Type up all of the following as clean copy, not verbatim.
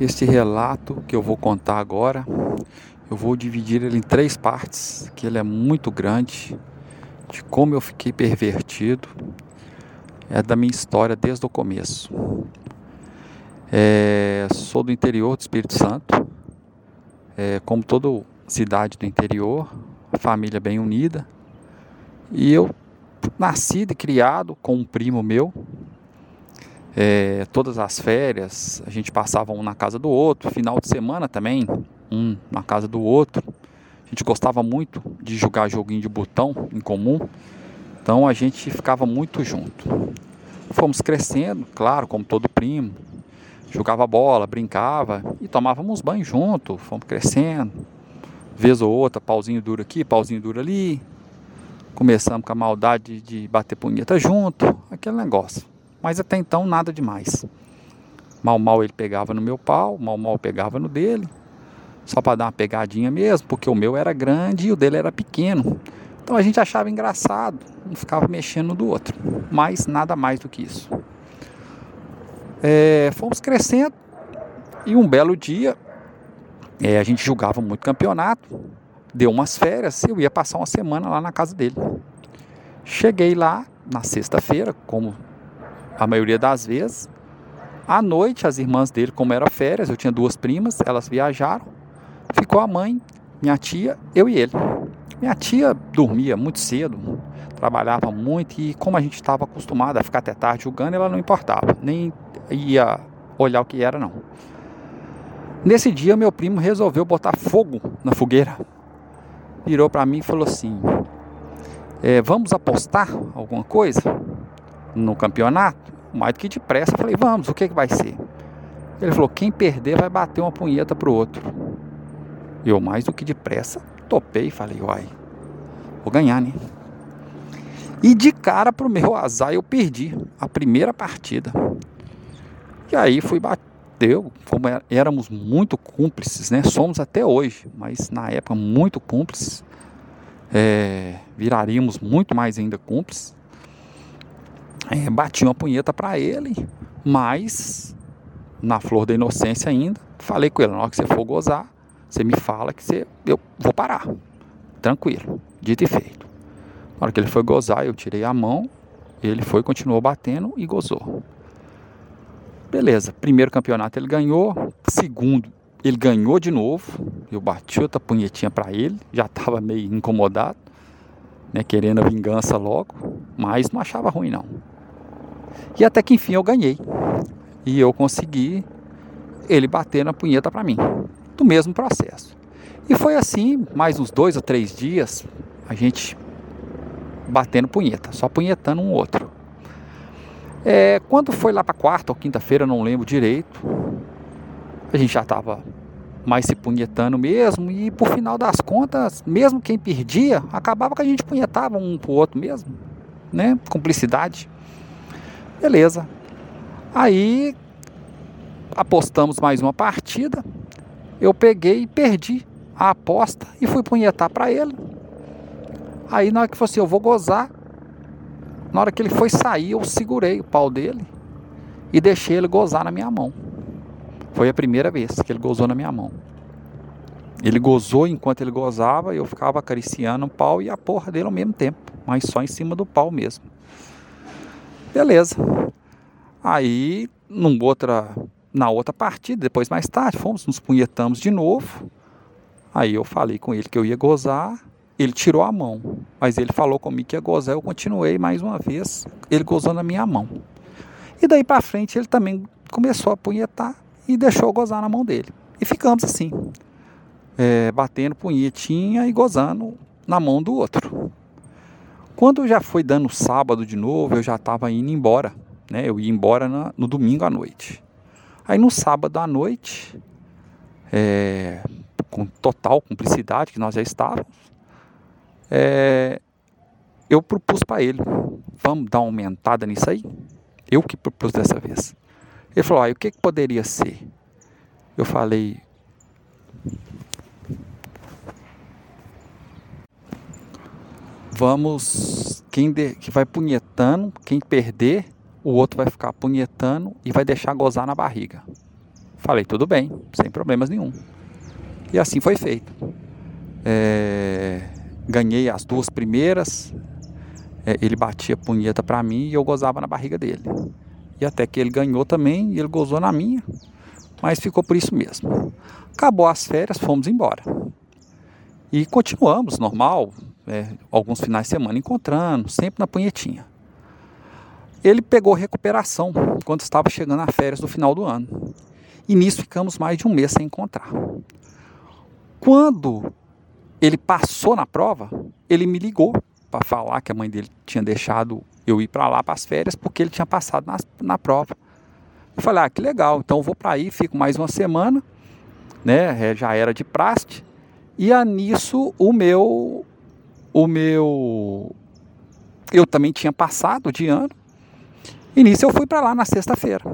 Este relato que eu vou contar agora, eu vou dividir ele em três partes, que ele é muito grande, de como eu fiquei pervertido, é da minha história desde o começo. Sou do interior do Espírito Santo, como toda cidade do interior, família bem unida, e eu nascido e criado com um primo meu. Todas as férias a gente passava um na casa do outro, final de semana também, um na casa do outro. A gente gostava muito de jogar joguinho de botão em comum, então a gente ficava muito junto. Fomos crescendo, claro, como todo primo, jogava bola, brincava e tomávamos banho junto, fomos crescendo, vez ou outra, pauzinho duro aqui, pauzinho duro ali, começamos com a maldade de bater punheta junto, aquele negócio. Mas até então nada demais. Mal, mal ele pegava no meu pau, mal, mal pegava no dele. Só para dar uma pegadinha mesmo, porque o meu era grande e o dele era pequeno. Então a gente achava engraçado, não ficava mexendo no do outro. Mas nada mais do que isso. Fomos crescendo e um belo dia a gente jogava muito campeonato. Deu umas férias e eu ia passar uma semana lá na casa dele. Cheguei lá na sexta-feira, como a maioria das vezes. À noite, as irmãs dele, como era férias, eu tinha duas primas, elas viajaram. Ficou a mãe, minha tia, eu e ele. Minha tia dormia muito cedo, trabalhava muito e como a gente estava acostumado a ficar até tarde jogando, ela não importava, nem ia olhar o que era, não. Nesse dia, meu primo resolveu botar fogo na fogueira. Virou para mim e falou assim, vamos apostar alguma coisa no campeonato? Mais do que depressa, eu falei, vamos, o que vai ser? Ele falou, quem perder vai bater uma punheta pro outro. Eu, mais do que depressa, topei e falei, uai, vou ganhar, né? E de cara, pro meu azar, eu perdi a primeira partida. E aí fui bateu, como éramos muito cúmplices, né? Somos até hoje, mas na época muito cúmplices. Viraríamos muito mais ainda cúmplices. Bati uma punheta para ele, mas na flor da inocência ainda, falei com ele, na hora que você for gozar, você me fala que eu vou parar, tranquilo, dito e feito. Na hora que ele foi gozar, eu tirei a mão, ele foi, continuou batendo e gozou. Beleza, primeiro campeonato ele ganhou, segundo ele ganhou de novo, eu bati outra punhetinha para ele, já estava meio incomodado, né, querendo a vingança logo, mas não achava ruim não. E até que enfim eu ganhei. E eu consegui ele bater na punheta para mim. Do mesmo processo. E foi assim, mais uns 2 ou 3 dias, a gente batendo punheta, só punhetando um outro. Quando foi lá para quarta ou quinta-feira, não lembro direito, a gente já estava mais se punhetando mesmo, e por final das contas, mesmo quem perdia, acabava que a gente punhetava um pro outro mesmo, né, cumplicidade. Beleza. Aí apostamos mais uma partida. Eu peguei e perdi a aposta e fui punhetar para ele. Aí na hora que falou assim, eu vou gozar. Na hora que ele foi sair, eu segurei o pau dele e deixei ele gozar na minha mão. Foi a primeira vez que ele gozou na minha mão. Ele gozou enquanto ele gozava, eu ficava acariciando o pau e a porra dele ao mesmo tempo, mas só em cima do pau mesmo. Beleza. Aí, na outra partida, depois mais tarde, nos punhetamos de novo. Aí eu falei com ele que eu ia gozar, ele tirou a mão, mas ele falou comigo que ia gozar, eu continuei mais uma vez, ele gozou na minha mão. E daí pra frente ele também começou a punhetar e deixou eu gozar na mão dele. E ficamos assim, batendo punhetinha e gozando na mão do outro. Quando já foi dando sábado de novo, eu já estava indo embora, né? Eu ia embora no domingo à noite. Aí no sábado à noite, com total cumplicidade que nós já estávamos, eu propus para ele, vamos dar uma aumentada nisso aí? Eu que propus dessa vez. Ele falou, o que poderia ser? Eu falei... Vamos, quem vai punhetando, quem perder, o outro vai ficar punhetando e vai deixar gozar na barriga. Falei, tudo bem, sem problemas nenhum. E assim foi feito. Ganhei as duas primeiras, ele batia a punheta para mim e eu gozava na barriga dele. E até que ele ganhou também, ele gozou na minha, mas ficou por isso mesmo. Acabou as férias, fomos embora. E continuamos, normal, alguns finais de semana encontrando, sempre na punhetinha. Ele pegou recuperação quando estava chegando às férias do final do ano. E nisso ficamos mais de um mês sem encontrar. Quando ele passou na prova, ele me ligou para falar que a mãe dele tinha deixado eu ir para lá para as férias porque ele tinha passado na prova. Eu falei, que legal, então eu vou para aí, fico mais uma semana, né? Já era de praxe. E nisso eu também tinha passado de ano. E nisso eu fui para lá na sexta-feira.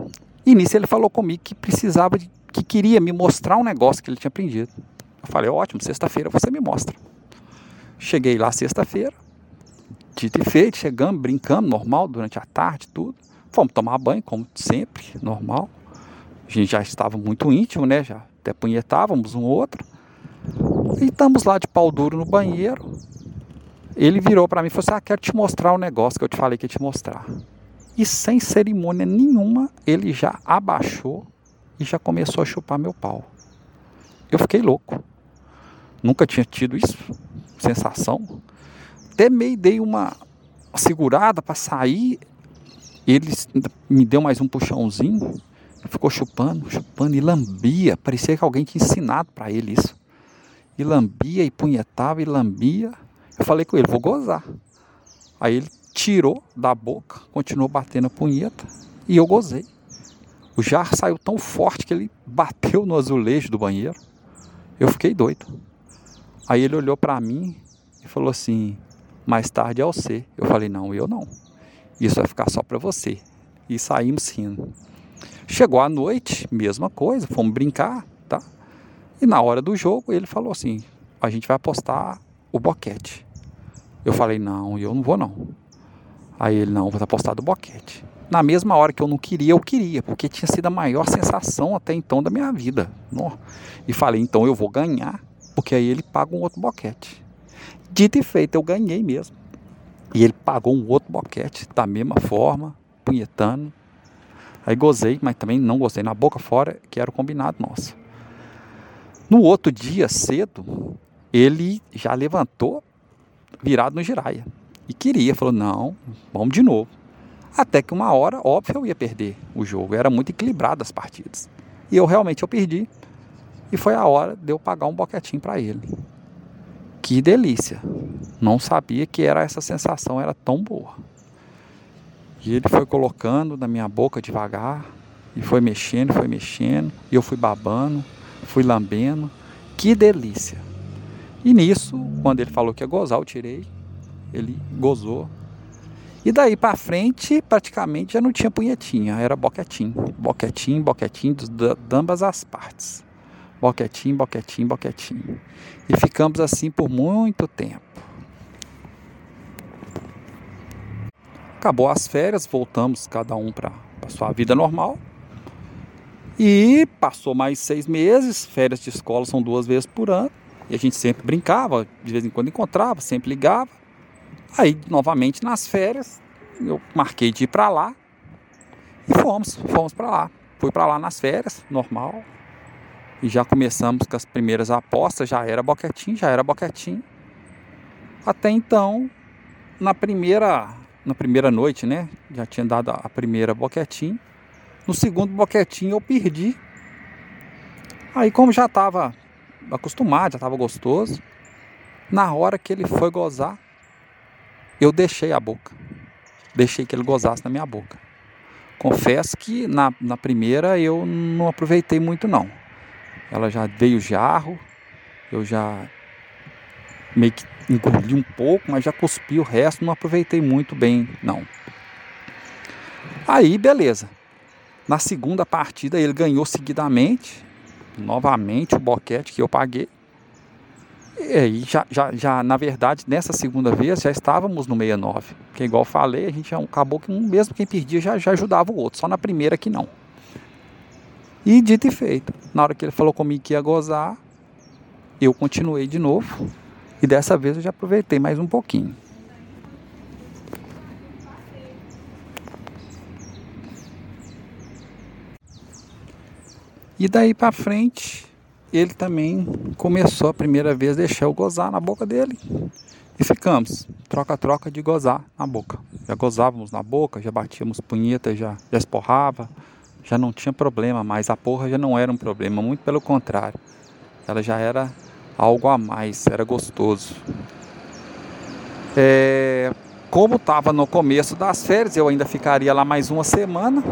E nisso ele falou comigo que precisava, que queria me mostrar um negócio que ele tinha aprendido. Eu falei, ótimo, sexta-feira você me mostra. Cheguei lá sexta-feira, dito e feito, chegamos, brincamos, normal, durante a tarde, tudo. Fomos tomar banho, como sempre, normal. A gente já estava muito íntimo, né? Já até punhetávamos um outro. E estamos lá de pau duro no banheiro. Ele virou para mim e falou assim, quero te mostrar um negócio que eu te falei que ia te mostrar. E sem cerimônia nenhuma, ele já abaixou e já começou a chupar meu pau. Eu fiquei louco. Nunca tinha tido isso, sensação. Até meio dei uma segurada para sair. Ele me deu mais um puxãozinho. Ficou chupando, chupando e lambia. Parecia que alguém tinha ensinado para ele isso. E lambia, e punhetava, e lambia. Eu falei com ele, vou gozar. Aí ele tirou da boca, continuou batendo a punheta e eu gozei. O jarro saiu tão forte que ele bateu no azulejo do banheiro. Eu fiquei doido. Aí ele olhou para mim e falou assim, mais tarde é você. Eu falei, não, eu não. Isso vai ficar só para você. E saímos rindo. Chegou a noite, mesma coisa, fomos brincar, tá? E na hora do jogo ele falou assim, a gente vai apostar o boquete. Eu falei, não, eu não vou não. Aí ele, não, vou apostar do boquete. Na mesma hora que eu não queria, eu queria, porque tinha sido a maior sensação até então da minha vida. E falei, então eu vou ganhar, porque aí ele paga um outro boquete. Dito e feito, eu ganhei mesmo. E ele pagou um outro boquete, da mesma forma, punhetando. Aí gozei, mas também não gozei na boca fora, que era o combinado nosso. No outro dia, cedo, ele já levantou, virado no giraia. E queria, falou, não, vamos de novo. Até que uma hora, óbvio, eu ia perder o jogo. Era muito equilibrado as partidas. E eu realmente perdi. E foi a hora de eu pagar um boquetinho para ele. Que delícia. Não sabia que era essa sensação, era tão boa. E ele foi colocando na minha boca devagar. E foi mexendo. E eu fui babando, fui lambendo. Que delícia. E nisso, quando ele falou que ia gozar, eu tirei. Ele gozou. E daí para frente, praticamente já não tinha punhetinha, era boquetinho. Boquetinho, boquetinho, de ambas as partes. Boquetinho, boquetinho, boquetinho. E ficamos assim por muito tempo. Acabou as férias, voltamos cada um para a sua vida normal. E passou mais 6 meses, férias de escola são 2 vezes por ano. E a gente sempre brincava, de vez em quando encontrava, sempre ligava. Aí, novamente, nas férias, eu marquei de ir para lá e fomos para lá. Fui para lá nas férias, normal, e já começamos com as primeiras apostas, já era boquetinho. Até então, na primeira noite, né, já tinha dado a primeira boquetinho. No segundo boquetinho eu perdi. Aí, como já estava acostumado, já estava gostoso, na hora que ele foi gozar, eu deixei a boca, deixei que ele gozasse na minha boca. Confesso que na primeira eu não aproveitei muito não. Ela já veio jarro, eu já meio que engoli um pouco, mas já cuspi o resto, não aproveitei muito bem não. Aí beleza, na segunda partida ele ganhou seguidamente, novamente o boquete que eu paguei. E aí, já, na verdade, nessa segunda vez, já estávamos no 69. Porque, igual eu falei, a gente acabou que, mesmo quem perdia, já ajudava o outro. Só na primeira que não. E dito e feito, na hora que ele falou comigo que ia gozar, eu continuei de novo, e dessa vez eu já aproveitei mais um pouquinho. E daí pra frente, ele também começou a primeira vez a deixar eu gozar na boca dele. E ficamos, troca-troca de gozar na boca. Já gozávamos na boca, já batíamos punheta, já esporrava, já não tinha problema mais. A porra já não era um problema, muito pelo contrário. Ela já era algo a mais, era gostoso. Como estava no começo das férias, eu ainda ficaria lá mais uma semana.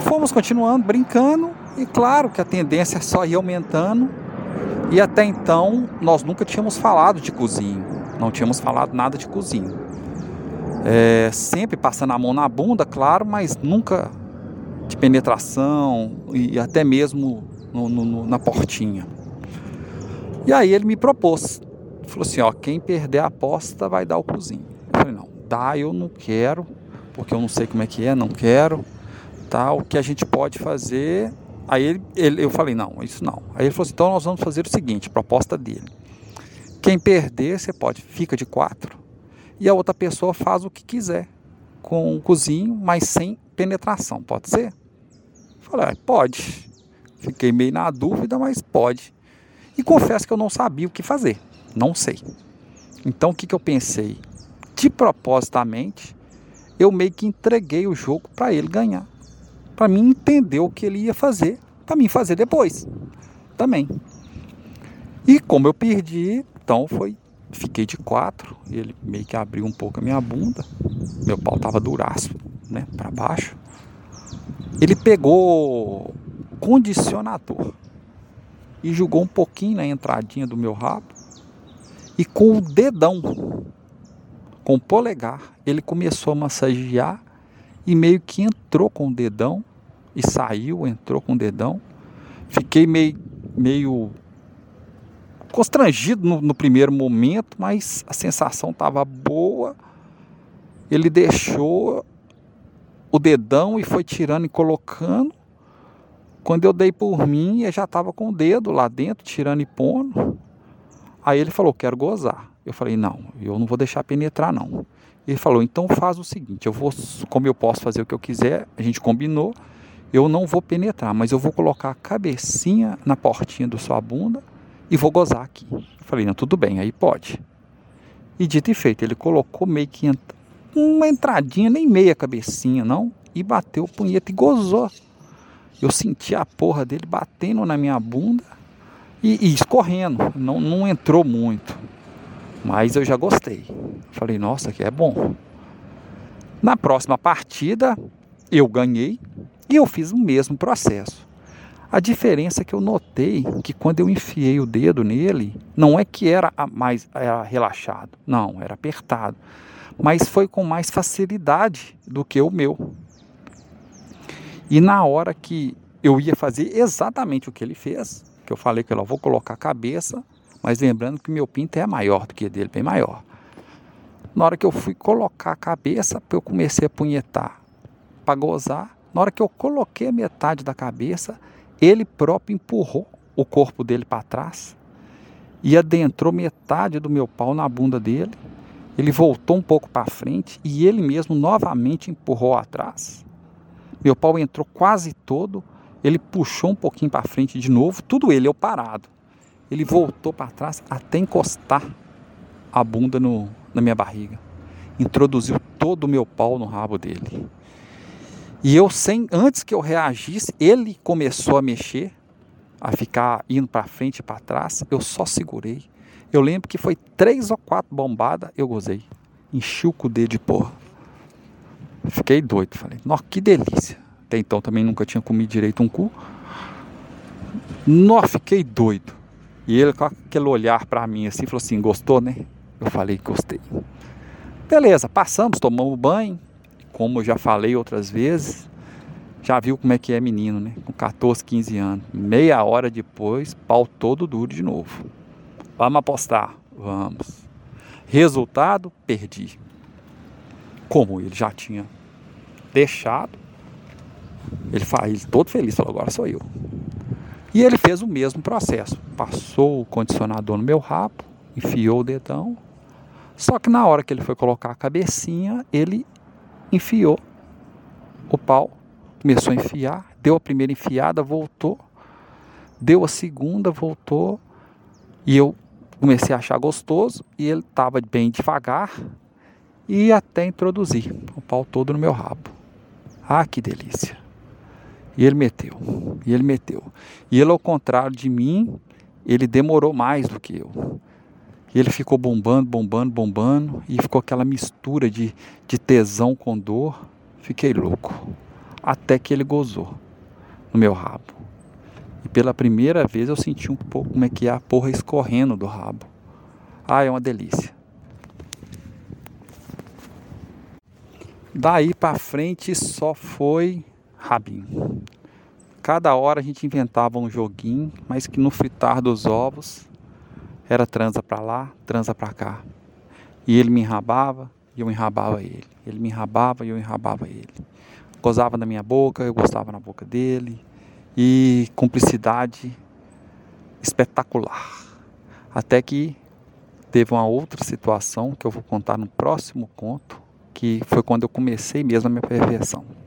Fomos continuando, brincando, e claro que a tendência é só ir aumentando. E até então, nós nunca tínhamos falado de cozinho, não tínhamos falado nada de cozinho. Sempre passando a mão na bunda, claro, mas nunca de penetração e até mesmo na portinha. E aí ele me propôs, falou assim, ó, quem perder a aposta vai dar o cozinho. Eu falei, não, dá, eu não quero, porque eu não sei como é que é, não quero. Tá, o que a gente pode fazer? Aí eu falei, não, isso não. Aí ele falou assim, então nós vamos fazer o seguinte, proposta dele. Quem perder, você pode, fica de 4, e a outra pessoa faz o que quiser, com o cozinho, mas sem penetração, pode ser? Falei, pode. Fiquei meio na dúvida, mas pode. E confesso que eu não sabia o que fazer, não sei. Então o que eu pensei? De propositamente, eu meio que entreguei o jogo para ele ganhar. Para mim entender o que ele ia fazer, para mim fazer depois também. E como eu perdi, então fiquei de 4, ele meio que abriu um pouco a minha bunda, meu pau tava duraço, né, para baixo. Ele pegou condicionador e jogou um pouquinho na entradinha do meu rabo, e com o dedão, com o polegar, ele começou a massagear. E meio que entrou com o dedão, e saiu, entrou com o dedão. Fiquei meio constrangido no primeiro momento, mas a sensação estava boa. Ele deixou o dedão e foi tirando e colocando. Quando eu dei por mim, eu já estava com o dedo lá dentro, tirando e pondo. Aí ele falou, quero gozar. Eu falei, não, eu não vou deixar penetrar, não. Ele falou, então faz o seguinte, como eu posso fazer o que eu quiser, a gente combinou, eu não vou penetrar, mas eu vou colocar a cabecinha na portinha da sua bunda e vou gozar aqui. Eu falei, não, tudo bem, aí pode. E dito e feito, ele colocou meio que uma entradinha, nem meia cabecinha não, e bateu o punheta e gozou. Eu senti a porra dele batendo na minha bunda e escorrendo, não entrou muito. Mas eu já gostei. Falei, nossa, que é bom. Na próxima partida, eu ganhei e eu fiz o mesmo processo. A diferença é que eu notei que quando eu enfiei o dedo nele, não é que era relaxado, não, era apertado. Mas foi com mais facilidade do que o meu. E na hora que eu ia fazer exatamente o que ele fez, que eu falei que eu vou colocar a cabeça, mas lembrando que meu pinto é maior do que dele, bem maior. Na hora que eu fui colocar a cabeça, eu comecei a punhetar para gozar. Na hora que eu coloquei a metade da cabeça, ele próprio empurrou o corpo dele para trás e adentrou metade do meu pau na bunda dele. Ele voltou um pouco para frente e ele mesmo novamente empurrou atrás. Meu pau entrou quase todo, ele puxou um pouquinho para frente de novo, tudo ele, eu parado. Ele voltou para trás até encostar a bunda na minha barriga. Introduziu todo o meu pau no rabo dele. E eu, antes que eu reagisse, ele começou a mexer, a ficar indo para frente e para trás. Eu só segurei. Eu lembro que foi 3 ou 4 bombadas, eu gozei. Enchi o cu dele de porra. Fiquei doido, falei, nossa, que delícia. Até então também nunca tinha comido direito um cu. Nossa, fiquei doido. E ele com aquele olhar para mim assim, falou assim, gostou, né? Eu falei, gostei. Beleza, passamos, tomamos banho. Como eu já falei outras vezes, já viu como é que é menino, né? Com 14, 15 anos. Meia hora depois, pau todo duro de novo. Vamos apostar? Vamos. Resultado, perdi. Como ele já tinha deixado, Ele faz todo feliz, falou, agora sou eu. E ele fez o mesmo processo. Passou o condicionador no meu rabo, enfiou o dedão. Só que na hora que ele foi colocar a cabecinha, ele enfiou o pau. Começou a enfiar, deu a primeira enfiada, voltou. Deu a segunda, voltou. E eu comecei a achar gostoso. E ele estava bem devagar. E até introduzir o pau todo no meu rabo. Ah, que delícia. E ele meteu, e ele meteu. E ele, ao contrário de mim, ele demorou mais do que eu. E ele ficou bombando, bombando, bombando. E ficou aquela mistura de tesão com dor. Fiquei louco. Até que ele gozou no meu rabo. E pela primeira vez eu senti um pouco como é que é a porra escorrendo do rabo. Ah, é uma delícia. Daí pra frente só foi rabinho. Cada hora a gente inventava um joguinho, mas que no fritar dos ovos era transa pra lá, transa pra cá. E ele me enrabava e eu enrabava ele. Ele me enrabava e eu enrabava ele. Gozava na minha boca, eu gostava na boca dele. E cumplicidade espetacular. Até que teve uma outra situação que eu vou contar no próximo conto, que foi quando eu comecei mesmo a minha perversão.